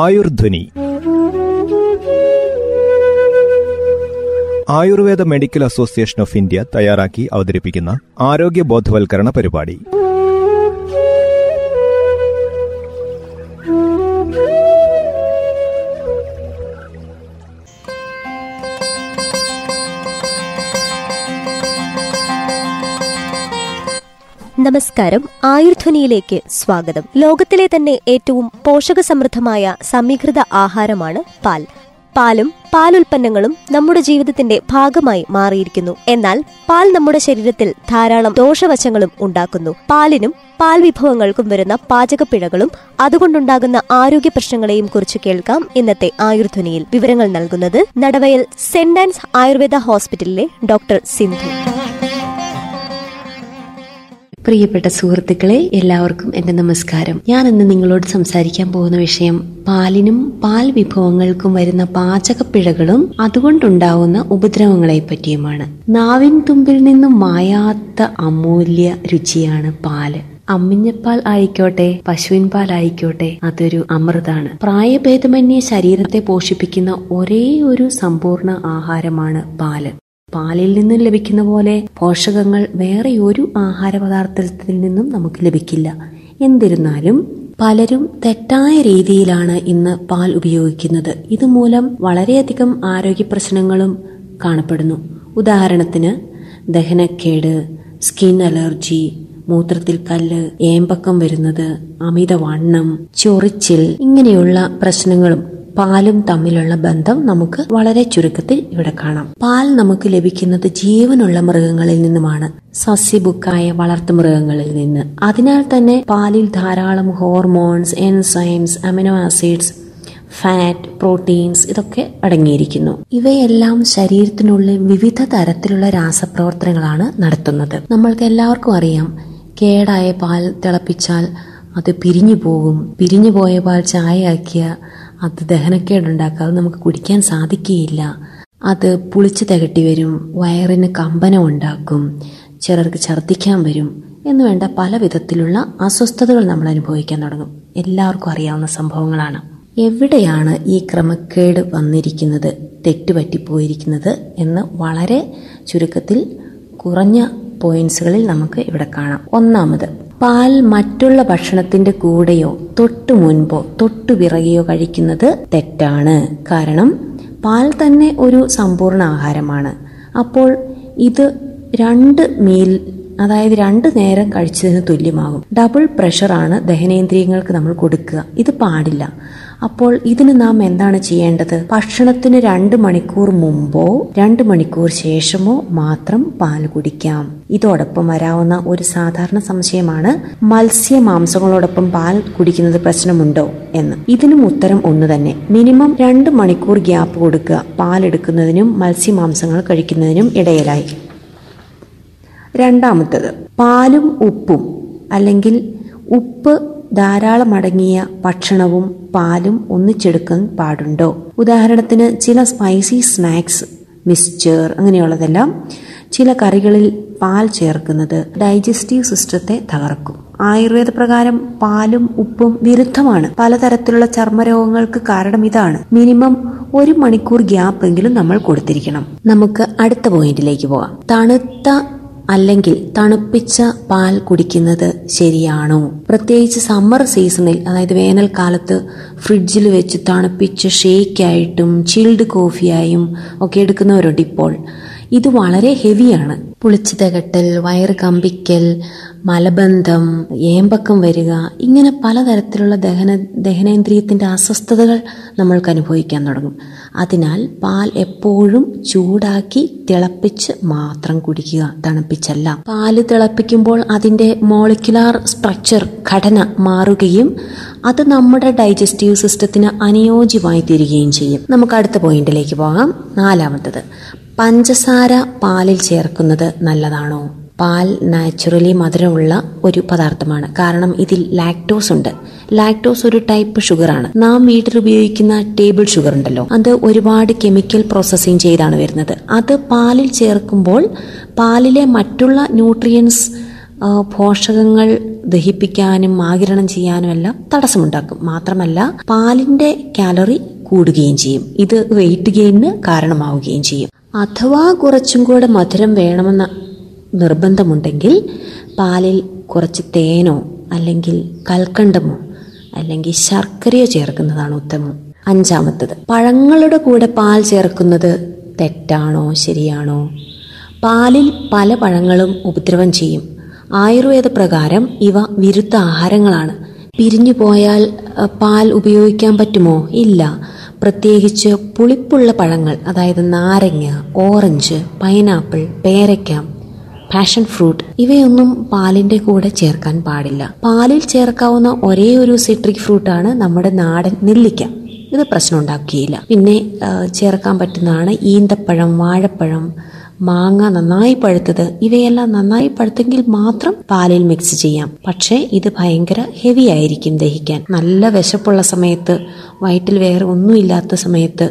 Ayurdhwani. Ayurveda medical association of India തയ്യാറാക്കി അവതരിപ്പിക്കുന്ന ആരോഗ്യ ബോധവൽക്കരണ പരിപാടി. നമസ്കാരം, ആയുർധ്വനിയിലേക്ക് സ്വാഗതം. ലോകത്തിലെ തന്നെ ഏറ്റവും പോഷകസമൃദ്ധമായ സമീകൃത ആഹാരമാണ് പാൽ. പാലും പാലുൽപ്പന്നങ്ങളും നമ്മുടെ ജീവിതത്തിന്റെ ഭാഗമായി മാറിയിരിക്കുന്നു. എന്നാൽ പാൽ നമ്മുടെ ശരീരത്തിൽ ധാരാളം ദോഷവശങ്ങളും ഉണ്ടാക്കുന്നു. പാലിനും പാൽ വിഭവങ്ങൾക്കും വരുന്ന പാചകപ്പിഴകളും അതുകൊണ്ടുണ്ടാകുന്ന ആരോഗ്യ പ്രശ്നങ്ങളെയും കുറിച്ച് കേൾക്കാം ഇന്നത്തെ ആയുർധ്വനിയിൽ. വിവരങ്ങൾ നൽകുന്നത് നടവയൽ സെന്റ് ആൻസ് ആയുർവേദ ഹോസ്പിറ്റലിലെ ഡോക്ടർ സിന്ധു. പ്രിയപ്പെട്ട സുഹൃത്തുക്കളെ, എല്ലാവർക്കും എന്റെ നമസ്കാരം. ഞാൻ ഇന്ന് നിങ്ങളോട് സംസാരിക്കാൻ പോകുന്ന വിഷയം പാലിനും പാൽ വിഭവങ്ങൾക്കും വരുന്ന പാചകപ്പിഴകളും അതുകൊണ്ടുണ്ടാവുന്ന ഉപദ്രവങ്ങളെ പറ്റിയുമാണ്. നാവിൻ തുമ്പിൽ നിന്നും മായാത്ത അമൂല്യ രുചിയാണ് പാല്. അമ്മിഞ്ഞപ്പാൽ ആയിക്കോട്ടെ, പശുവിൻ പാലായിക്കോട്ടെ, അതൊരു അമൃതാണ്. പ്രായഭേദമന്യേ ശരീരത്തെ പോഷിപ്പിക്കുന്ന ഒരേ ഒരു സമ്പൂർണ്ണ ആഹാരമാണ് പാല്. പാലിൽ നിന്നും ലഭിക്കുന്ന പോലെ പോഷകങ്ങൾ വേറെ ഒരു ആഹാര പദാർത്ഥത്തിൽ നിന്നും നമുക്ക് ലഭിക്കില്ല. എന്നിരുന്നാലും പലരും തെറ്റായ രീതിയിലാണ് ഇന്ന് പാൽ ഉപയോഗിക്കുന്നത്. ഇതുമൂലം വളരെയധികം ആരോഗ്യ പ്രശ്നങ്ങളും കാണപ്പെടുന്നു. ഉദാഹരണത്തിന് ദഹനക്കേട്, സ്കിൻ അലർജി, മൂത്രത്തിൽ കല്ല്, ഏമ്പക്കം വരുന്നത്, അമിതവണ്ണം, ചൊറിച്ചിൽ, ഇങ്ങനെയുള്ള പ്രശ്നങ്ങളും പാലും തമ്മിലുള്ള ബന്ധം നമുക്ക് വളരെ ചുരുക്കത്തിൽ ഇവിടെ കാണാം. പാൽ നമുക്ക് ലഭിക്കുന്നത് ജീവനുള്ള മൃഗങ്ങളിൽ നിന്നുമാണ്, സസ്യഭുക്കായ വളർത്തു മൃഗങ്ങളിൽ നിന്ന്. അതിനാൽ തന്നെ പാലിൽ ധാരാളം hormones, enzymes, amino acids, fat, proteins ഇതൊക്കെ അടങ്ങിയിരിക്കുന്നു. ഇവയെല്ലാം ശരീരത്തിനുള്ളിൽ വിവിധ തരത്തിലുള്ള രാസപ്രവർത്തനങ്ങളാണ് നടത്തുന്നത്. നമ്മൾക്ക് എല്ലാവർക്കും അറിയാം, കേടായ പാൽ തിളപ്പിച്ചാൽ അത് പിരിഞ്ഞു പോകും. പിരിഞ്ഞു പോയ പാൽ ചായയാക്കിയ അത് ദഹനക്കേടുണ്ടാക്കാതെ നമുക്ക് കുടിക്കാൻ സാധിക്കുകയില്ല. അത് പുളിച്ചു തികട്ടി വരും, വയറിന് കമ്പനം ഉണ്ടാക്കും, ചിലർക്ക് ഛർദ്ദിക്കാൻ വരും എന്നുവേണ്ട പല വിധത്തിലുള്ള അസ്വസ്ഥതകൾ നമ്മൾ അനുഭവിക്കാൻ തുടങ്ങും. എല്ലാവർക്കും അറിയാവുന്ന സംഭവങ്ങളാണ്. എവിടെയാണ് ഈ ക്രമക്കേട് വന്നിരിക്കുന്നത്, തെറ്റുപറ്റിപ്പോയിരിക്കുന്നത് എന്ന് വളരെ ചുരുക്കത്തിൽ കുറഞ്ഞ പോയിന്റ്സുകളിൽ നമുക്ക് ഇവിടെ കാണാം. ഒന്നാമത്, പാൽ മറ്റുള്ള ഭക്ഷണത്തിന്റെ കൂടെയോ തൊട്ടു മുൻപോ തൊട്ടു പിറകെയോ കഴിക്കുന്നത് തെറ്റാണ്. കാരണം പാൽ തന്നെ ഒരു സമ്പൂർണ്ണ ആഹാരമാണ്. അപ്പോൾ ഇത് രണ്ട് മീൽ, അതായത് 2 നേരം കഴിച്ചതിന് തുല്യമാകും. ഡബിൾ പ്രഷറാണ് ദഹനേന്ദ്രിയങ്ങൾക്ക് നമ്മൾ കൊടുക്കുക. ഇത് പാടില്ല. അപ്പോൾ ഇതിന് നാം എന്താണ് ചെയ്യേണ്ടത്? ഭക്ഷണത്തിന് 2 മണിക്കൂർ മുമ്പോ 2 മണിക്കൂർ ശേഷമോ മാത്രം പാൽ കുടിക്കാം. ഇതോടൊപ്പം വരാവുന്ന ഒരു സാധാരണ സംശയമാണ്, മത്സ്യ മാംസങ്ങളോടൊപ്പം പാൽ കുടിക്കുന്നത് പ്രശ്നമുണ്ടോ എന്ന്. ഇതിനും ഉത്തരം ഒന്ന് തന്നെ. മിനിമം 2 മണിക്കൂർ ഗ്യാപ്പ് കൊടുക്കുക പാലെടുക്കുന്നതിനും മത്സ്യമാംസങ്ങൾ കഴിക്കുന്നതിനും ഇടയിലായി. രണ്ടാമത്തേത്, പാലും ഉപ്പും അല്ലെങ്കിൽ ഉപ്പ് ധാരാളം അടങ്ങിയ ഭക്ഷണവും പാലും ഒന്നിച്ചെടുക്കാൻ പാടുണ്ടോ? ഉദാഹരണത്തിന് ചില സ്പൈസി സ്നാക്സ്, മിക്സ്ചർ അങ്ങനെയുള്ളതെല്ലാം ചില കറികളിൽ പാൽ ചേർക്കുന്നത് ഡൈജസ്റ്റീവ് സിസ്റ്റത്തെ തകർക്കും. ആയുർവേദ പ്രകാരം പാലും ഉപ്പും വിരുദ്ധമാണ്. പലതരത്തിലുള്ള ചർമ്മരോഗങ്ങൾക്ക് കാരണം ഇതാണ്. മിനിമം 1 മണിക്കൂർ ഗ്യാപ്പ് എങ്കിലും നമ്മൾ കൊടുത്തിരിക്കണം. നമുക്ക് അടുത്ത പോയിന്റിലേക്ക് പോകാം. തണുത്ത അല്ലെങ്കിൽ തണുപ്പിച്ച പാൽ കുടിക്കുന്നത് ശരിയാണോ? പ്രത്യേകിച്ച് സമ്മർ സീസണിൽ, അതായത് വേനൽക്കാലത്ത് ഫ്രിഡ്ജിൽ വെച്ച് തണുപ്പിച്ച് ഷേക്കായിട്ടും ചിൽഡ് കോഫിയായും ഒക്കെ എടുക്കുന്നവരുണ്ട് ഇപ്പോൾ. ഇത് വളരെ ഹെവിയാണ്. പുളിച്ചു തികട്ടൽ, വയറ് കമ്പിക്കൽ, മലബന്ധം, ഏമ്പക്കം വരിക, ഇങ്ങനെ പലതരത്തിലുള്ള ദഹനേന്ദ്രിയത്തിന്റെ അസ്വസ്ഥതകൾ നമ്മൾക്ക് അനുഭവിക്കാൻ തുടങ്ങും. അതിനാൽ പാൽ എപ്പോഴും ചൂടാക്കി തിളപ്പിച്ച് മാത്രം കുടിക്കുക, തണുപ്പിച്ചല്ല. പാല് തിളപ്പിക്കുമ്പോൾ അതിന്റെ മോളിക്കുലാർ സ്ട്രക്ചർ, ഘടന മാറുകയും അത് നമ്മുടെ ഡൈജസ്റ്റീവ് സിസ്റ്റത്തിന് അനുയോജ്യമായി തീരുകയും ചെയ്യും. നമുക്ക് അടുത്ത പോയിന്റിലേക്ക് പോകാം. 4, പഞ്ചസാര പാലിൽ ചേർക്കുന്നത് നല്ലതാണോ? പാൽ നാച്ചുറലി മധുരമുള്ള ഒരു പദാർത്ഥമാണ്. കാരണം ഇതിൽ ലാക്ടോസ് ഉണ്ട്. ലാക്ടോസ് ഒരു ടൈപ്പ് ഷുഗറാണ്. നാം വീട്ടിൽ ഉപയോഗിക്കുന്ന ടേബിൾ ഷുഗർ ഉണ്ടല്ലോ, അത് ഒരുപാട് കെമിക്കൽ പ്രോസസ്സിംഗ് ചെയ്താണ് വരുന്നത്. അത് പാലിൽ ചേർക്കുമ്പോൾ പാലിലെ മറ്റുള്ള ന്യൂട്രിയൻസ് പോഷകങ്ങൾ ദഹിപ്പിക്കാനും ആഗിരണം ചെയ്യാനും എല്ലാം തടസ്സമുണ്ടാക്കും. മാത്രമല്ല പാലിന്റെ കാലറി കൂടുകയും ചെയ്യും. ഇത് വെയിറ്റ് ഗെയിനിന് കാരണമാവുകയും ചെയ്യും. അഥവാ കുറച്ചും കൂടെ മധുരം വേണമെന്ന നിർബന്ധമുണ്ടെങ്കിൽ പാലിൽ കുറച്ച് തേനോ അല്ലെങ്കിൽ കൽക്കണ്ടമോ അല്ലെങ്കിൽ ശർക്കരയോ ചേർക്കുന്നതാണ് ഉത്തമം. അഞ്ചാമത്തത്, പഴങ്ങളുടെ കൂടെ പാൽ ചേർക്കുന്നത് തെറ്റാണോ ശരിയാണോ? പാലിൽ പല പഴങ്ങളും ഉപദ്രവം ചെയ്യും. ആയുർവേദ പ്രകാരം ഇവ വിരുദ്ധ ആഹാരങ്ങളാണ്. പിരിഞ്ഞു പോയാൽ പാൽ ഉപയോഗിക്കാൻ പറ്റുമോ? ഇല്ല. പ്രത്യേകിച്ച് പുളിപ്പുള്ള പഴങ്ങൾ, അതായത് നാരങ്ങ, ഓറഞ്ച്, പൈനാപ്പിൾ, പേരയ്ക്ക, പാഷൻ ഫ്രൂട്ട് ഇവയൊന്നും പാലിന്റെ കൂടെ ചേർക്കാൻ പാടില്ല. പാലിൽ ചേർക്കാവുന്ന ഒരേ ഒരു സിട്രിക് ഫ്രൂട്ടാണ് നമ്മുടെ നാടൻ നെല്ലിക്ക. ഇത് പ്രശ്നം ഉണ്ടാക്കുകയില്ല. പിന്നെ ചേർക്കാൻ പറ്റുന്നതാണ് ഈന്തപ്പഴം, വാഴപ്പഴം, മാങ്ങ നന്നായി പഴുത്തത്. ഇവയെല്ലാം നന്നായി പഴുത്തെങ്കിൽ മാത്രം പാലിൽ മിക്സ് ചെയ്യാം. പക്ഷേ ഇത് ഭയങ്കര ഹെവി ആയിരിക്കും ദഹിക്കാൻ. നല്ല വിശപ്പുള്ള സമയത്ത്, വയറ്റിൽ വേറെ ഒന്നുമില്ലാത്ത സമയത്ത്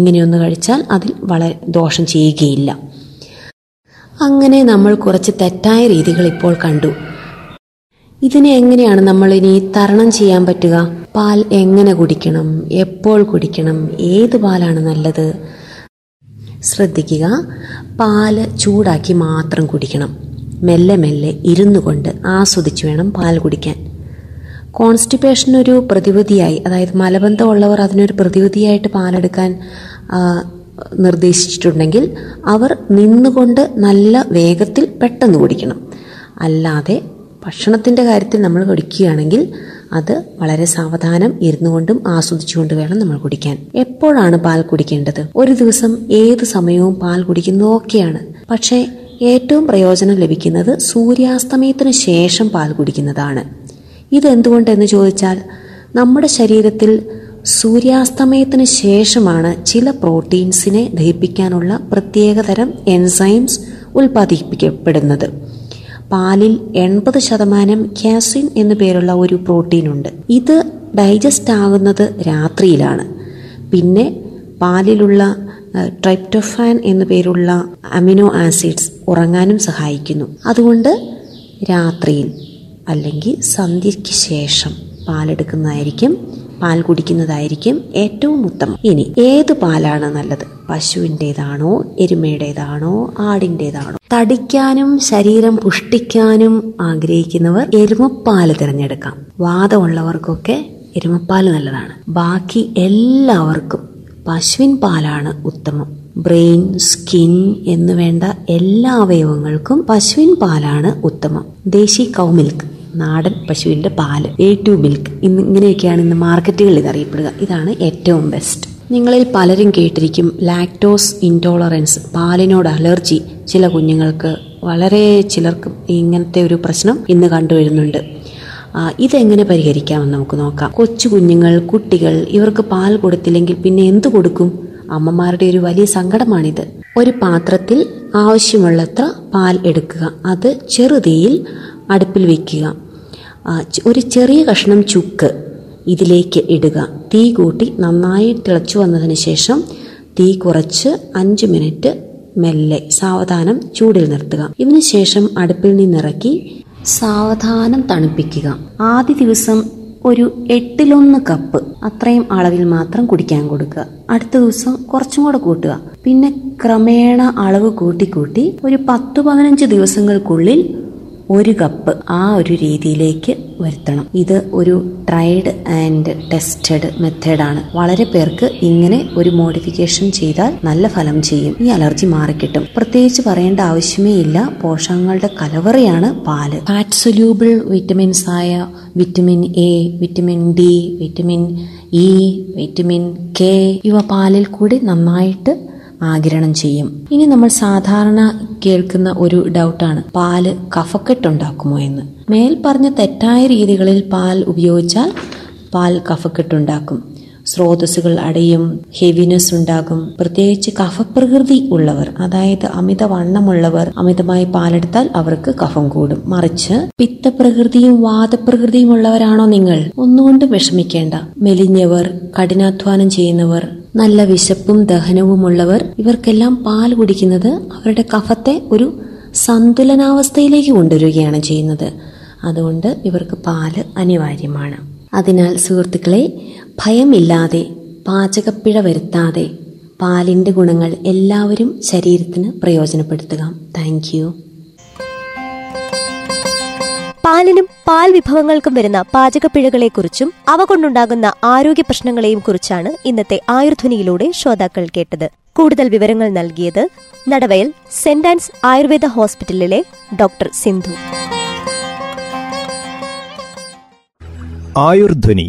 ഇങ്ങനെയൊന്ന് കഴിച്ചാൽ അതിൽ വളരെ ദോഷം ചെയ്യുകയില്ല. അങ്ങനെ നമ്മൾ കുറച്ച് തെറ്റായ രീതികൾ ഇപ്പോൾ കണ്ടു. ഇതിനെ എങ്ങനെയാണ് നമ്മൾ ഇനി തരണം ചെയ്യാൻ പറ്റുക? പാൽ എങ്ങനെ കുടിക്കണം, എപ്പോൾ കുടിക്കണം, ഏത് പാലാണ് നല്ലത്? ശ്രദ്ധിക്കുക, പാല് ചൂടാക്കി മാത്രം കുടിക്കണം. മെല്ലെ മെല്ലെ ഇരുന്നു കൊണ്ട് ആസ്വദിച്ച് വേണം പാൽ കുടിക്കാൻ. കോൺസ്റ്റിപ്പേഷനൊരു പ്രതിവിധിയായി, അതായത് മലബന്ധമുള്ളവർ അതിനൊരു പ്രതിവിധിയായിട്ട് പാലെടുക്കാൻ നിർദ്ദേശിച്ചിട്ടുണ്ടെങ്കിൽ അവർ നിന്നുകൊണ്ട് നല്ല വേഗത്തിൽ പെട്ടെന്ന് കുടിക്കണം. അല്ലാതെ ഭക്ഷണത്തിൻ്റെ കാര്യത്തിൽ നമ്മൾ കുടിക്കുകയാണെങ്കിൽ അത് വളരെ സാവധാനം ഇരുന്നുകൊണ്ടും ആസ്വദിച്ചുകൊണ്ട് വേണം നമ്മൾ കുടിക്കാൻ. എപ്പോഴാണ് പാൽ കുടിക്കേണ്ടത്? ഒരു ദിവസം ഏത് സമയവും പാൽ കുടിക്കുന്നതൊക്കെയാണ്. പക്ഷേ ഏറ്റവും പ്രയോജനം ലഭിക്കുന്നത് സൂര്യാസ്തമയത്തിന് ശേഷം പാൽ കുടിക്കുന്നതാണ്. ഇതെന്തുകൊണ്ടെന്ന് ചോദിച്ചാൽ, നമ്മുടെ ശരീരത്തിൽ സൂര്യാസ്തമയത്തിന് ശേഷമാണ് ചില പ്രോട്ടീൻസിനെ ദഹിപ്പിക്കാനുള്ള പ്രത്യേകതരം എൻസൈംസ് ഉൽപ്പാദിപ്പിക്കപ്പെടുന്നത്. പാലിൽ 80% കാസിൻ എന്നു പേരുള്ള ഒരു പ്രോട്ടീൻ ഉണ്ട്. ഇത് ഡൈജസ്റ്റ് ആകുന്നത് രാത്രിയിലാണ്. പിന്നെ പാലിലുള്ള ട്രൈപ്റ്റോഫാൻ എന്നു പേരുള്ള അമിനോ ആസിഡ്സ് ഉറങ്ങാനും സഹായിക്കുന്നു. അതുകൊണ്ട് രാത്രിയിൽ അല്ലെങ്കിൽ സന്ധ്യയ്ക്ക് ശേഷം പാലെടുക്കുന്നതായിരിക്കും, പാൽ കുടിക്കുന്നതായിരിക്കും ഏറ്റവും ഉത്തമം. ഇനി ഏത് പാലാണ് നല്ലത്? പശുവിൻ്റേതാണോ, എരുമയുടേതാണോ, ആടിൻ്റേതാണോ? തടിക്കാനും ശരീരം പുഷ്ടിക്കാനും ആഗ്രഹിക്കുന്നവർ എരുമപ്പാല് തിരഞ്ഞെടുക്കാം. വാദമുള്ളവർക്കൊക്കെ എരുമപ്പാല് നല്ലതാണ്. ബാക്കി എല്ലാവർക്കും പശുവിൻ പാലാണ് ഉത്തമം. ബ്രെയിൻ, സ്കിൻ എന്നു വേണ്ട എല്ലാ അവയവങ്ങൾക്കും പശുവിൻ പാലാണ് ഉത്തമം. ദേശി കൗ മിൽക്ക്, നാടൻ പശുവിൻ്റെ പാല്, A2 മിൽക്ക് ഇങ്ങനെയൊക്കെയാണ് ഇന്ന് മാർക്കറ്റുകളിൽ ഇതറിയപ്പെടുക. ഇതാണ് ഏറ്റവും ബെസ്റ്റ്. നിങ്ങളിൽ പലരും കേട്ടിരിക്കും ലാക്ടോസ് ഇൻടോളറൻസ്, പാലിനോട് അലർജി. ചില കുഞ്ഞുങ്ങൾക്ക്, വളരെ ചിലർക്ക് ഇങ്ങനത്തെ ഒരു പ്രശ്നം ഇന്ന് കണ്ടുവരുന്നുണ്ട്. ഇതെങ്ങനെ പരിഹരിക്കാമെന്ന് നമുക്ക് നോക്കാം. കൊച്ചു കുഞ്ഞുങ്ങൾ, കുട്ടികൾ ഇവർക്ക് പാൽ കൊടുത്തില്ലെങ്കിൽ പിന്നെ എന്ത് കൊടുക്കും? അമ്മമാരുടെ ഒരു വലിയ സങ്കടമാണിത്. ഒരു പാത്രത്തിൽ ആവശ്യമുള്ളത്ര പാൽ എടുക്കുക. അത് ചെറുതീയിൽ അടുപ്പിൽ വയ്ക്കുക. ഒരു ചെറിയ കഷ്ണം ചുക്ക് ഇതിലേക്ക് ഇടുക. തീ കൂട്ടി നന്നായി തിളച്ചു വന്നതിന് ശേഷം തീ കുറച്ച് 5 മിനിറ്റ് മെല്ലെ സാവധാനം ചൂടിൽ നിർത്തുക. ഇതിന് ശേഷം അടുപ്പിൽ നിന്നിറക്കി സാവധാനം തണുപ്പിക്കുക. ആദ്യ ദിവസം ഒരു 1/8 കപ്പ് അത്രയും അളവിൽ മാത്രം കുടിക്കാൻ കൊടുക്കുക. അടുത്ത ദിവസം കുറച്ചും കൂടെ കൂട്ടുക. പിന്നെ ക്രമേണ അളവ് കൂട്ടി ഒരു 10-15 ദിവസങ്ങൾക്കുള്ളിൽ 1 കപ്പ് ആ ഒരു രീതിയിലേക്ക് വരുത്തണം. ഇത് ഒരു ട്രൈഡ് ആൻഡ് ടെസ്റ്റഡ് മെത്തേഡാണ്. വളരെ പേർക്ക് ഇങ്ങനെ ഒരു മോഡിഫിക്കേഷൻ ചെയ്താൽ നല്ല ഫലം ചെയ്യും. ഈ അലർജി മാറിക്കിട്ടും. പ്രത്യേകിച്ച് പറയേണ്ട ആവശ്യമേ ഇല്ല. പോഷകങ്ങളുടെ കലവറയാണ് പാല്. ഫാറ്റ് സൊല്യൂബിൾ വിറ്റമിൻസ് ആയ vitamin A, vitamin D, vitamin E, vitamin K ഇവ പാലിൽ കൂടി നന്നായിട്ട് ആഗിരണം ചെയ്യും. ഇനി നമ്മൾ സാധാരണ കേൾക്കുന്ന ഒരു ഡൗട്ടാണ്, പാല് കഫക്കെട്ടുണ്ടാക്കുമോ എന്ന്. മേൽപ്പറഞ്ഞ തെറ്റായ രീതികളിൽ പാൽ ഉപയോഗിച്ചാൽ പാൽ കഫക്കെട്ടുണ്ടാക്കും. സ്രോതസ്സുകൾ അടയും, ഹെവിനെസ് ഉണ്ടാകും. പ്രത്യേകിച്ച് കഫപ്രകൃതി ഉള്ളവർ, അതായത് അമിതവണ്ണമുള്ളവർ അമിതമായി പാലെടുത്താൽ അവർക്ക് കഫം കൂടും. മറിച്ച് പിത്തപ്രകൃതിയും വാദപ്രകൃതിയും ഉള്ളവരാണോ നിങ്ങൾ, ഒന്നുകൊണ്ട് വിഷമിക്കേണ്ട. മെലിഞ്ഞവർ, കഠിനാധ്വാനം ചെയ്യുന്നവർ, നല്ല വിശപ്പും ദഹനവുമുള്ളവർ ഇവർക്കെല്ലാം പാൽ കുടിക്കുന്നത് അവരുടെ കഫത്തെ ഒരു സന്തുലനാവസ്ഥയിലേക്ക് കൊണ്ടുവരികയാണ് ചെയ്യുന്നത്. അതുകൊണ്ട് ഇവർക്ക് പാല് അനിവാര്യമാണ്. അതിനാൽ സുഹൃത്തുക്കളെ, ഭയമില്ലാതെ, പാചകപ്പിഴ വരുത്താതെ പാലിൻ്റെ ഗുണങ്ങൾ എല്ലാവരും ശരീരത്തിന് പ്രയോജനപ്പെടുത്തുക. Thank you. പാലിനും പാൽ വിഭവങ്ങൾക്കും വരുന്ന പാചകപ്പിഴകളെക്കുറിച്ചും അവ കൊണ്ടുണ്ടാകുന്ന ആരോഗ്യ പ്രശ്നങ്ങളെയും കുറിച്ചാണ് ഇന്നത്തെ ആയുർധ്വനിയിലൂടെ ശ്രോതാക്കൾ കേട്ടത്. കൂടുതൽ വിവരങ്ങൾ നൽകിയത് നടവയൽ സെന്റ് ആൻസ് ആയുർവേദ ഹോസ്പിറ്റലിലെ ഡോക്ടർ സിന്ധു. ആയുർധ്വനി